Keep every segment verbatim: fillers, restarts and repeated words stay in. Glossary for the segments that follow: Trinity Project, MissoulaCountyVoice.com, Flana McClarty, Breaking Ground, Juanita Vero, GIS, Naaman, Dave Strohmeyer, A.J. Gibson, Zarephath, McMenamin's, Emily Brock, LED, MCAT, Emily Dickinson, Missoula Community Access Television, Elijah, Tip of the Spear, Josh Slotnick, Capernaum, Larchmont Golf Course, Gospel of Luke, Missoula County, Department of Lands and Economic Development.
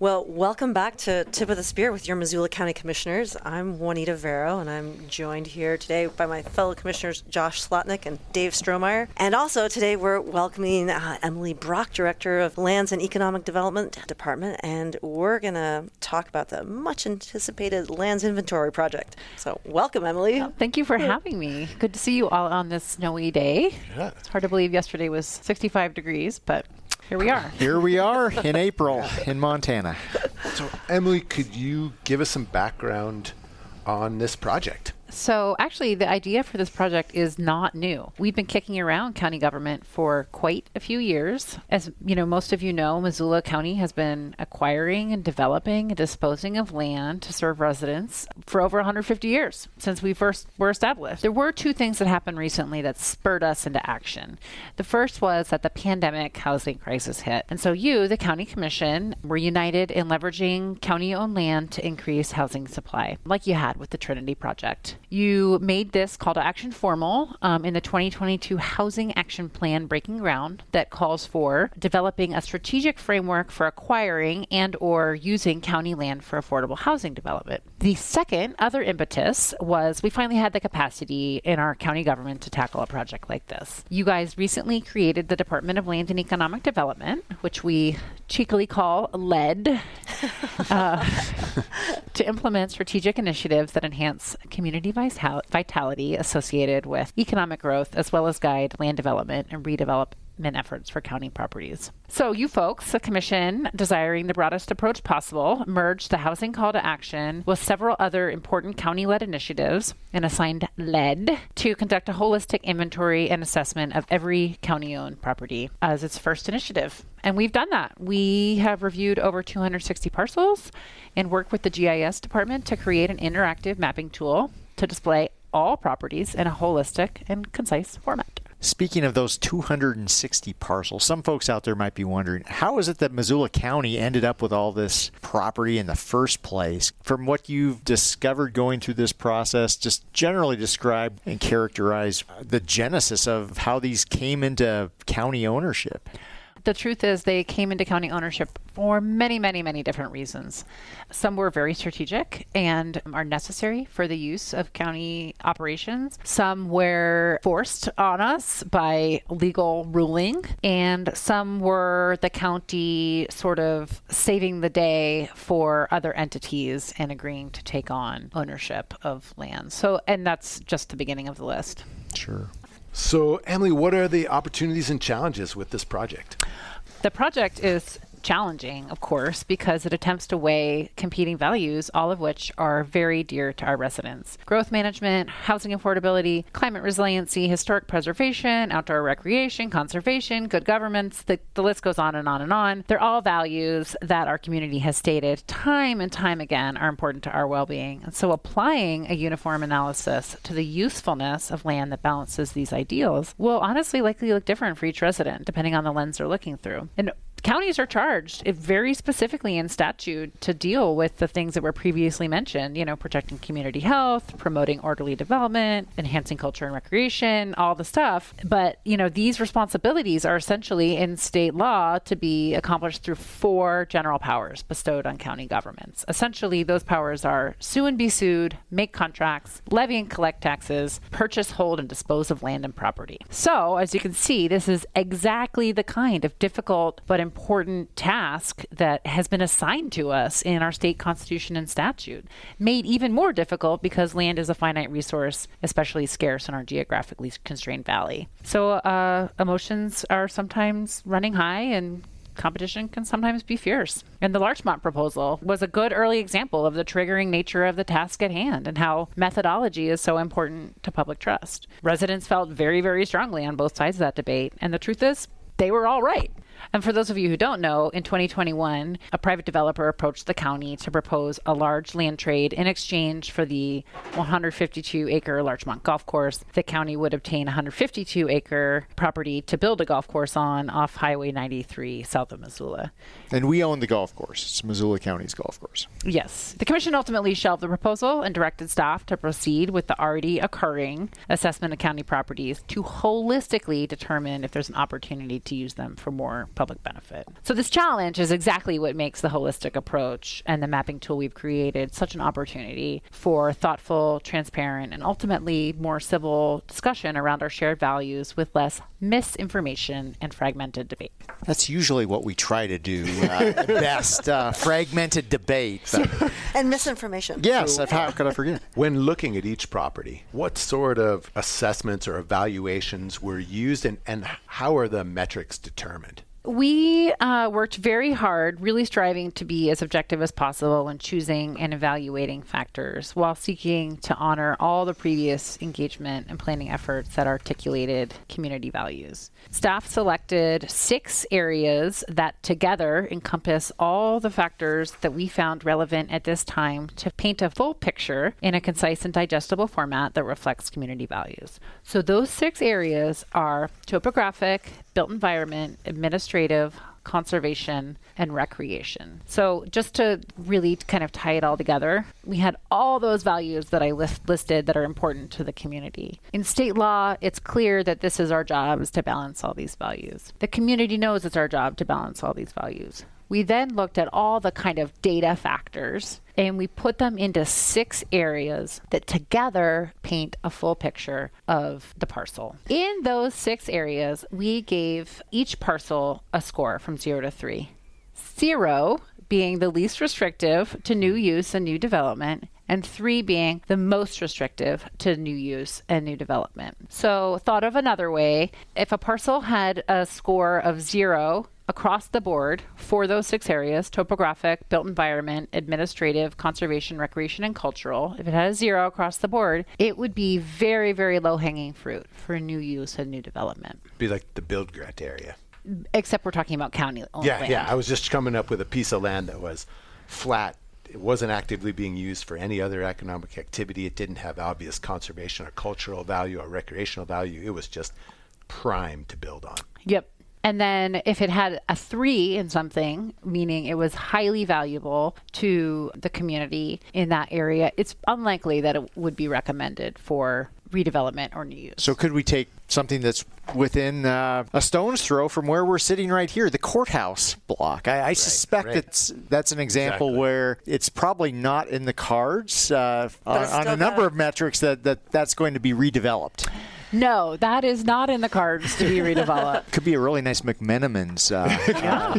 Well, welcome back to Tip of the Spear with your Missoula County Commissioners. I'm Juanita Vero, and I'm joined here today by my fellow commissioners Josh Slotnick and Dave Strohmeyer. And also today we're welcoming uh, Emily Brock, Director of Lands and Economic Development Department, and we're going to talk about the much-anticipated Lands Inventory Project. So welcome, Emily. Oh, thank you for having me. Good to see you all on this snowy day. Yeah. It's hard to believe yesterday was sixty-five degrees, but... Here we are. Here we are in April in Montana. So, Emily, could you give us some background on this project? So actually, the idea for this project is not new. We've been kicking around county government for quite a few years. As you know, most of you know, Missoula County has been acquiring and developing and disposing of land to serve residents for over one hundred fifty years since we first were established. There were two things that happened recently that spurred us into action. The first was that the pandemic housing crisis hit. And so you, the county commission, were united in leveraging county-owned land to increase housing supply, like you had with the Trinity Project. You made this call to action formal um, in the twenty twenty-two Housing Action Plan Breaking Ground that calls for developing a strategic framework for acquiring and or using county land for affordable housing development. The second other impetus was we finally had the capacity in our county government to tackle a project like this. You guys recently created the Department of Lands and Economic Development, which we cheekily call L E D, uh, to implement strategic initiatives that enhance community vitality associated with economic growth, as well as guide land development and redevelopment efforts for county properties. So you folks, the commission, desiring the broadest approach possible, merged the housing call to action with several other important county-led initiatives and assigned L E D to conduct a holistic inventory and assessment of every county-owned property as its first initiative. And we've done that. We have reviewed over two hundred sixty parcels and worked with the G I S department to create an interactive mapping tool to display all properties in a holistic and concise format. Speaking of those two hundred sixty parcels, some folks out there might be wondering, how is it that Missoula County ended up with all this property in the first place? From what you've discovered going through this process, just generally describe and characterize the genesis of how these came into county ownership. The truth is they came into county ownership for many, many, many different reasons. Some were very strategic and are necessary for the use of county operations. Some were forced on us by legal ruling, and some were the county sort of saving the day for other entities and agreeing to take on ownership of land. So, and that's just the beginning of the list. Sure. So, Emily, what are the opportunities and challenges with this project? The project is challenging, of course, because it attempts to weigh competing values, all of which are very dear to our residents. Growth management, housing affordability, climate resiliency, historic preservation, outdoor recreation, conservation, good governance, the, the list goes on and on and on. They're all values that our community has stated time and time again are important to our well-being. And so applying a uniform analysis to the usefulness of land that balances these ideals will honestly likely look different for each resident, depending on the lens they're looking through. And counties are charged very specifically in statute to deal with the things that were previously mentioned, you know, protecting community health, promoting orderly development, enhancing culture and recreation, all the stuff. But, you know, these responsibilities are essentially in state law to be accomplished through four general powers bestowed on county governments. Essentially, those powers are sue and be sued, make contracts, levy and collect taxes, purchase, hold, and dispose of land and property. So, as you can see, this is exactly the kind of difficult but important task that has been assigned to us in our state constitution and statute, made even more difficult because land is a finite resource, especially scarce in our geographically constrained valley. So uh, emotions are sometimes running high and competition can sometimes be fierce. And the Larchmont proposal was a good early example of the triggering nature of the task at hand and how methodology is so important to public trust. Residents felt very, very strongly on both sides of that debate. And the truth is, they were all right. And for those of you who don't know, in twenty twenty-one, a private developer approached the county to propose a large land trade in exchange for the one hundred fifty-two acre Larchmont Golf Course. The county would obtain one hundred fifty-two acre property to build a golf course on off Highway ninety-three south of Missoula. And we own the golf course. It's Missoula County's golf course. Yes. The commission ultimately shelved the proposal and directed staff to proceed with the already occurring assessment of county properties to holistically determine if there's an opportunity to use them for more for public benefit. So this challenge is exactly what makes the holistic approach and the mapping tool we've created such an opportunity for thoughtful, transparent, and ultimately more civil discussion around our shared values with less misinformation and fragmented debate. That's usually what we try to do uh, best, uh, fragmented debate. But... and misinformation. Yes, how could I forget? When looking at each property, what sort of assessments or evaluations were used and, and how are the metrics determined? We uh, worked very hard, really striving to be as objective as possible in choosing and evaluating factors while seeking to honor all the previous engagement and planning efforts that articulated community values. Staff selected six areas that together encompass all the factors that we found relevant at this time to paint a full picture in a concise and digestible format that reflects community values. So those six areas are topographic, built environment, administrative, conservation, and recreation. So just to really kind of tie it all together, we had all those values that I list- listed that are important to the community. In state law, it's clear that this is our job, is to balance all these values. The community knows it's our job to balance all these values. We then looked at all the kind of data factors and we put them into six areas that together paint a full picture of the parcel. In those six areas, we gave each parcel a score from zero to three. Zero being the least restrictive to new use and new development, and three being the most restrictive to new use and new development. So thought of another way, if a parcel had a score of zero across the board for those six areas, topographic, built environment, administrative, conservation, recreation, and cultural, if it had a zero across the board, it would be very, very low-hanging fruit for new use and new development. Be like the build grant area. Except we're talking about county land. Yeah, yeah. I was just coming up with a piece of land that was flat. It wasn't actively being used for any other economic activity. It didn't have obvious conservation or cultural value or recreational value. It was just prime to build on. Yep. And then if it had a three in something, meaning it was highly valuable to the community in that area, it's unlikely that it would be recommended for redevelopment or new use. So could we take something that's within uh, a stone's throw from where we're sitting right here, the courthouse block? I, I right, suspect right. It's, that's an example exactly. where it's probably not in the cards uh, on, on a number of metrics that, that that's going to be redeveloped. No, that is not in the cards to be redeveloped. Could be a really nice McMenamin's. Uh, yeah.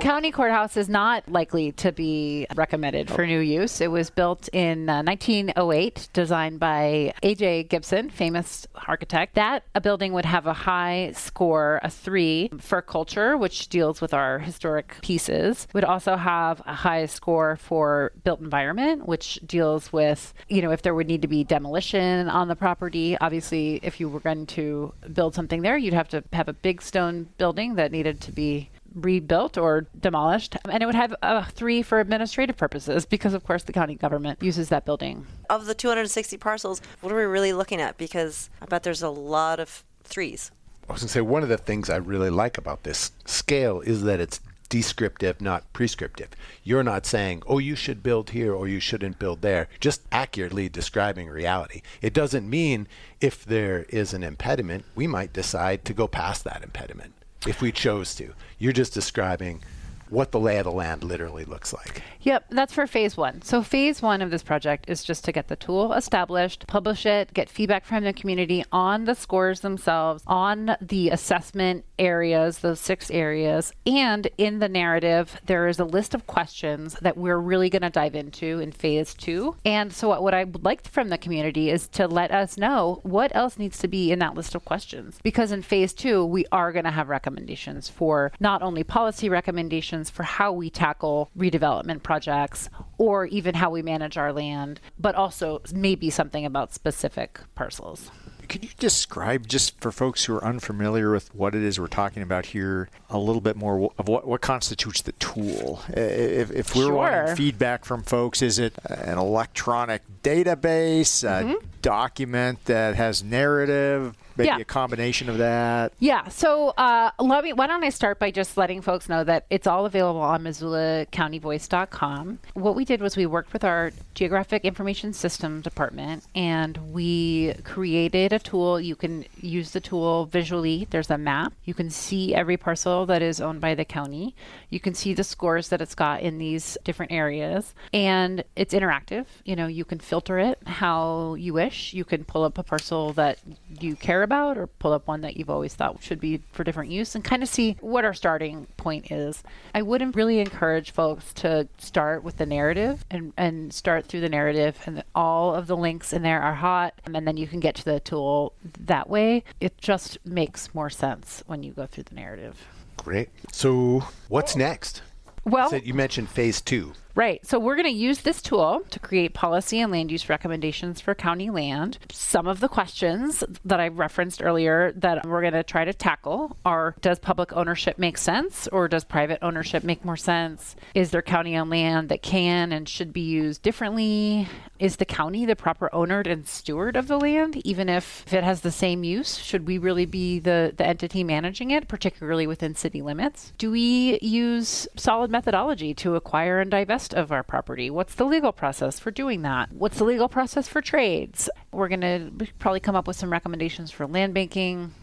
County courthouse is not likely to be recommended for new use. It was built in uh, nineteen oh eight, designed by A J Gibson, famous architect. That a building would have a high score, a three, for culture, which deals with our historic pieces. Would also have a high score for built environment, which deals with, you know, if there would need to be demolition on the property. Obviously, if you were going to build something there, you'd have to have a big stone building that needed to be rebuilt or demolished. And it would have a three for administrative purposes because, of course, the county government uses that building. Of the two hundred sixty parcels, what are we really looking at? Because I bet there's a lot of threes. I was going to say, one of the things I really like about this scale is that it's descriptive, not prescriptive. You're not saying, oh, you should build here or you shouldn't build there. Just accurately describing reality. It doesn't mean if there is an impediment, we might decide to go past that impediment if we chose to. You're just describing what the lay of the land literally looks like. Yep, that's for phase one. So phase one of this project is just to get the tool established, publish it, get feedback from the community on the scores themselves, on the assessment areas, those six areas, and in the narrative, there is a list of questions that we're really going to dive into in phase two. And so what, what I would like from the community is to let us know what else needs to be in that list of questions. Because in phase two, we are going to have recommendations for not only policy recommendations, for how we tackle redevelopment projects or even how we manage our land, but also maybe something about specific parcels. Could you describe, just for folks who are unfamiliar with what it is we're talking about here, a little bit more of what, what constitutes the tool? If, if we're sure. wanting feedback from folks, is it an electronic database, mm-hmm. a document that has narrative, maybe yeah. a combination of that? Yeah. So uh, let me. Why don't I start by just letting folks know that it's all available on Missoula County Voice dot com. What we did was we worked with our Geographic Information System Department, and we created a tool. You can use the tool visually. There's a map. You can see every parcel that is owned by the county. You can see the scores that it's got in these different areas, and it's interactive. You know, you can filter it how you wish. You can pull up a parcel that you care about, or pull up one that you've always thought should be for different use, and kind of see what our starting point is. I wouldn't really encourage folks to start with the narrative and, and start through the narrative, and all of the links in there are hot, and then you can get to the tool that way. It just makes more sense when you go through the narrative. Great. So what's next? Well, so you mentioned phase two. Right. So we're going to use this tool to create policy and land use recommendations for county land. Some of the questions that I referenced earlier that we're going to try to tackle are, does public ownership make sense, or does private ownership make more sense? Is there county-owned land that can and should be used differently? Is the county the proper owner and steward of the land, even if, if it has the same use? Should we really be the, the entity managing it, particularly within city limits? Do we use solid methodology to acquire and divest of our property? What's the legal process for doing that? What's the legal process for trades? We're going to probably come up with some recommendations for land banking.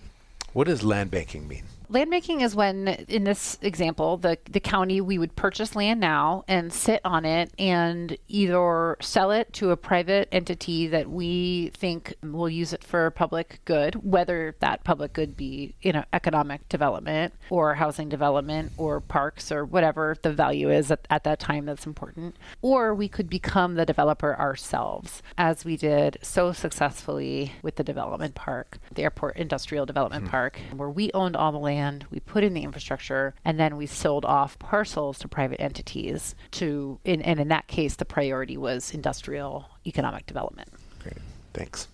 What does land banking mean? Land banking is when, in this example, the, the county, we would purchase land now and sit on it and either sell it to a private entity that we think will use it for public good, whether that public good be, you know, economic development or housing development or parks or whatever the value is at, at that time that's important. Or we could become the developer ourselves, as we did so successfully with the development park, the airport industrial development mm-hmm. park, where we owned all the land. We put in the infrastructure, and then we sold off parcels to private entities to, in, and in that case, the priority was industrial economic development. Great. Thanks.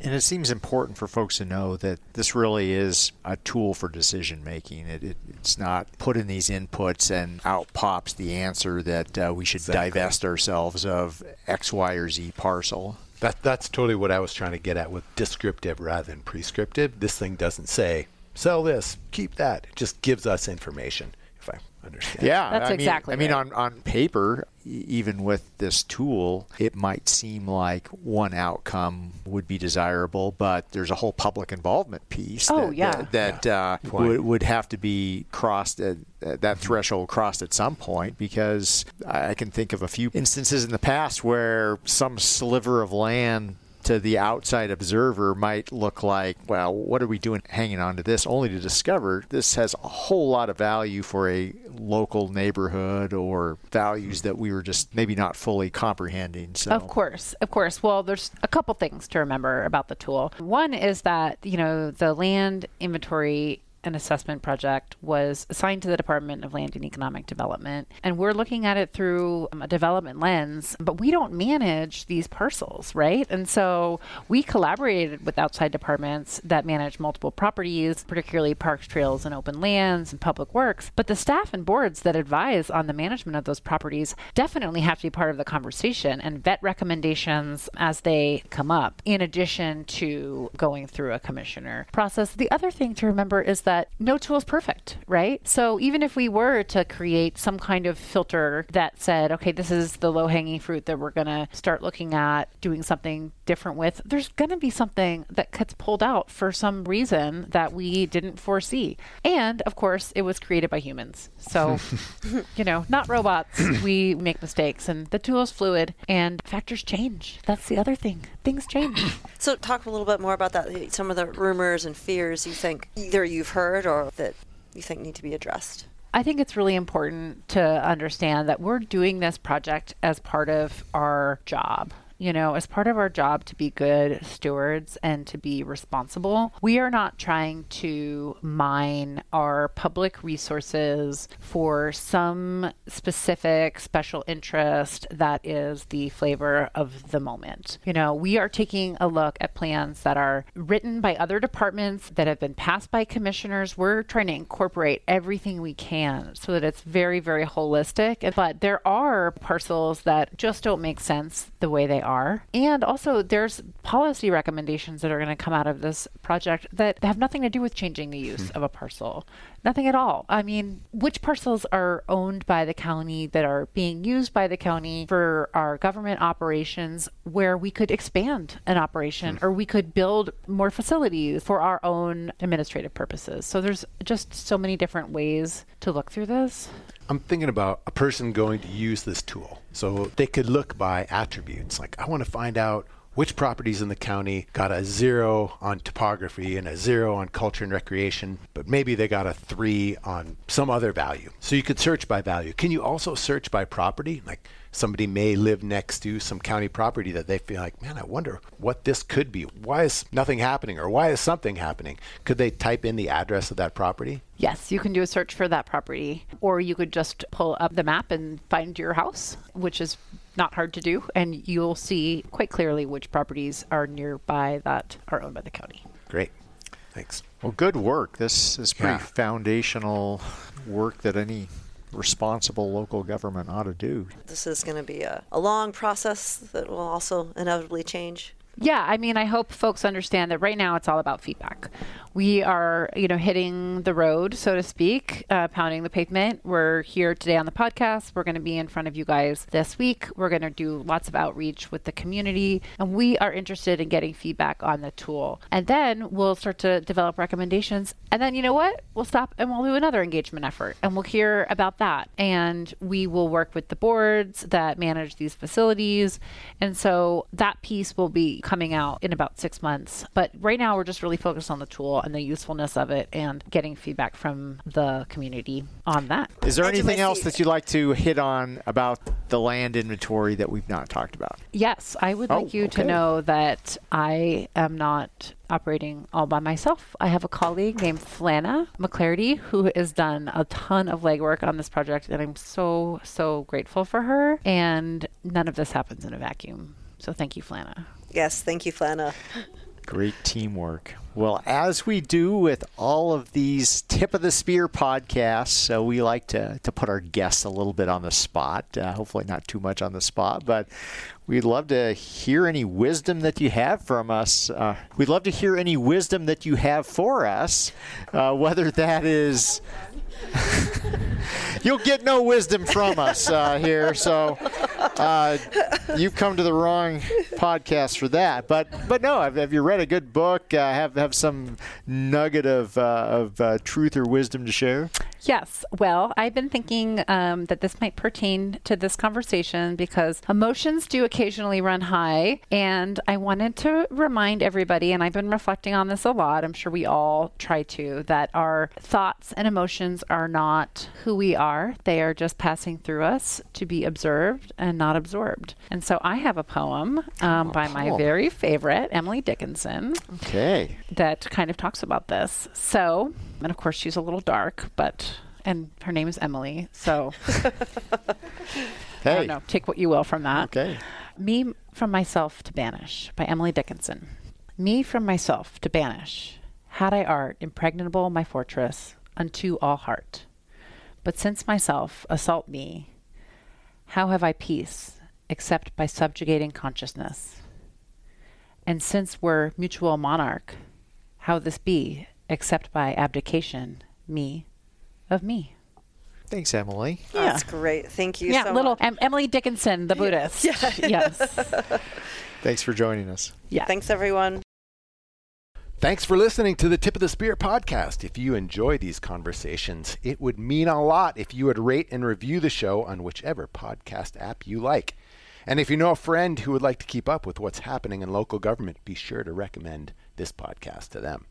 And it seems important for folks to know that this really is a tool for decision making. It, it it's not put in these inputs and out pops the answer that uh, we should exactly. divest ourselves of X, Y, or Z parcel. That That's totally what I was trying to get at with descriptive rather than prescriptive. This thing doesn't say, sell this, keep that. It just gives us information, if I understand. Yeah, that's I exactly mean, right. I mean, on, on paper, even with this tool, it might seem like one outcome would be desirable, but there's a whole public involvement piece oh, that, yeah. that, that yeah. Uh, would, would have to be crossed, at, uh, that threshold crossed at some point, because I can think of a few instances in the past where some sliver of land to the outside observer might look like, well, what are we doing hanging on to this, only to discover this has a whole lot of value for a local neighborhood or values that we were just maybe not fully comprehending. So Of course, of course. Well, there's a couple things to remember about the tool. One is that, you know, the land inventory an assessment project was assigned to the Department of Land and Economic Development, and we're looking at it through um, a development lens, but we don't manage these parcels, right? And so we collaborated with outside departments that manage multiple properties, particularly parks, trails, and open lands and public works, but the staff and boards that advise on the management of those properties definitely have to be part of the conversation and vet recommendations as they come up, in addition to going through a commissioner process. The other thing to remember is that That no tool is perfect, right? So even if we were to create some kind of filter that said, okay, this is the low-hanging fruit that we're going to start looking at doing something different with, there's going to be something that gets pulled out for some reason that we didn't foresee. And of course, it was created by humans. So, you know, not robots. We make mistakes, and the tool is fluid, and factors change. That's the other thing. Things change. So talk a little bit more about that, some of the rumors and fears you think either you've heard or that you think need to be addressed? I think it's really important to understand that we're doing this project as part of our job. You know, as part of our job to be good stewards and to be responsible, we are not trying to mine our public resources for some specific special interest that is the flavor of the moment. You know, we are taking a look at plans that are written by other departments that have been passed by commissioners. We're trying to incorporate everything we can so that it's very, very holistic. But there are parcels that just don't make sense the way they are. are. And also there's policy recommendations that are going to come out of this project that have nothing to do with changing the use mm-hmm. of a parcel. Nothing at all. I mean, which parcels are owned by the county that are being used by the county for our government operations where we could expand an operation mm-hmm. or we could build more facilities for our own administrative purposes. So there's just so many different ways to look through this. I'm thinking about a person going to use this tool. So they could look by attributes. Like, I want to find out which properties in the county got a zero on topography and a zero on culture and recreation, but maybe they got a three on some other value. So you could search by value. Can you also search by property? Like, somebody may live next to some county property that they feel like, man, I wonder what this could be. Why is nothing happening? Or why is something happening? Could they type in the address of that property? Yes, you can do a search for that property, or you could just pull up the map and find your house, which is not hard to do, and you'll see quite clearly which properties are nearby that are owned by the county. Great. Thanks. Well, good work. This is pretty yeah. foundational work that any responsible local government ought to do. This is going to be a, a long process that will also inevitably change. Yeah, I mean, I hope folks understand that right now it's all about feedback. We are, you know, hitting the road, so to speak, uh, pounding the pavement. We're here today on the podcast. We're going to be in front of you guys this week. We're going to do lots of outreach with the community, and we are interested in getting feedback on the tool. And then we'll start to develop recommendations. And then, you know what? We'll stop and we'll do another engagement effort, and we'll hear about that. And we will work with the boards that manage these facilities. And so that piece will be coming out in about six months. But right now, we're just really focused on the tool and the usefulness of it and getting feedback from the community on that. Is there anything else that you'd like to hit on about the land inventory that we've not talked about? Yes, I would like oh, you okay. to know that I am not operating all by myself. I have a colleague named Flana McClarty who has done a ton of legwork on this project, and I'm so, so grateful for her. And none of this happens in a vacuum. So thank you, Flana. Yes, thank you, Flana. Great teamwork. Well, as we do with all of these Tip of the Spear podcasts, so we like to, to put our guests a little bit on the spot, uh, hopefully not too much on the spot, but we'd love to hear any wisdom that you have from us. Uh, we'd love to hear any wisdom that you have for us, uh, whether that is... You'll get no wisdom from us uh, here, so uh, you've come to the wrong podcast for that. But but no, have, have you read a good book? Uh, have have some nugget of uh, of uh, truth or wisdom to share? Yes. Well, I've been thinking um, that this might pertain to this conversation because emotions do occasionally run high, and I wanted to remind everybody, and I've been reflecting on this a lot. I'm sure we all try to, that our thoughts and emotions are not who we are. They are just passing through us to be observed and not absorbed. And so I have a poem um, oh, by cool. my very favorite, Emily Dickinson, okay. that kind of talks about this. So, and of course she's a little dark, but, and her name is Emily. So hey. I don't know, take what you will from that. Okay. Me from myself to banish by Emily Dickinson. Me from myself to banish. Had I art impregnable my fortress unto all heart. But since myself assault me, how have I peace except by subjugating consciousness? And since we're mutual monarch, how this be except by abdication, me of me? Thanks, Emily. Yeah. That's great. Thank you yeah, so little much. Em- Emily Dickinson, the Buddhist. Yeah. Yes. Thanks for joining us. Yeah. Thanks, everyone. Thanks for listening to the Tip of the Spear podcast. If you enjoy these conversations, it would mean a lot if you would rate and review the show on whichever podcast app you like. And if you know a friend who would like to keep up with what's happening in local government, be sure to recommend this podcast to them.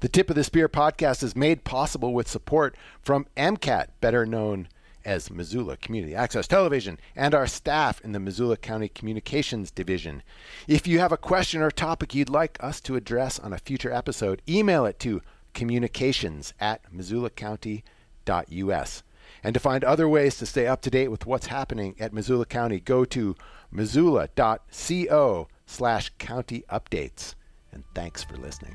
The Tip of the Spear podcast is made possible with support from M C A T, better known as Missoula Community Access Television, and our staff in the Missoula County Communications Division. If you have a question or topic you'd like us to address on a future episode, email it to communications at missoula county dot u s. And to find other ways to stay up to date with what's happening at Missoula County, go to missoula dot co slash county updates. And thanks for listening.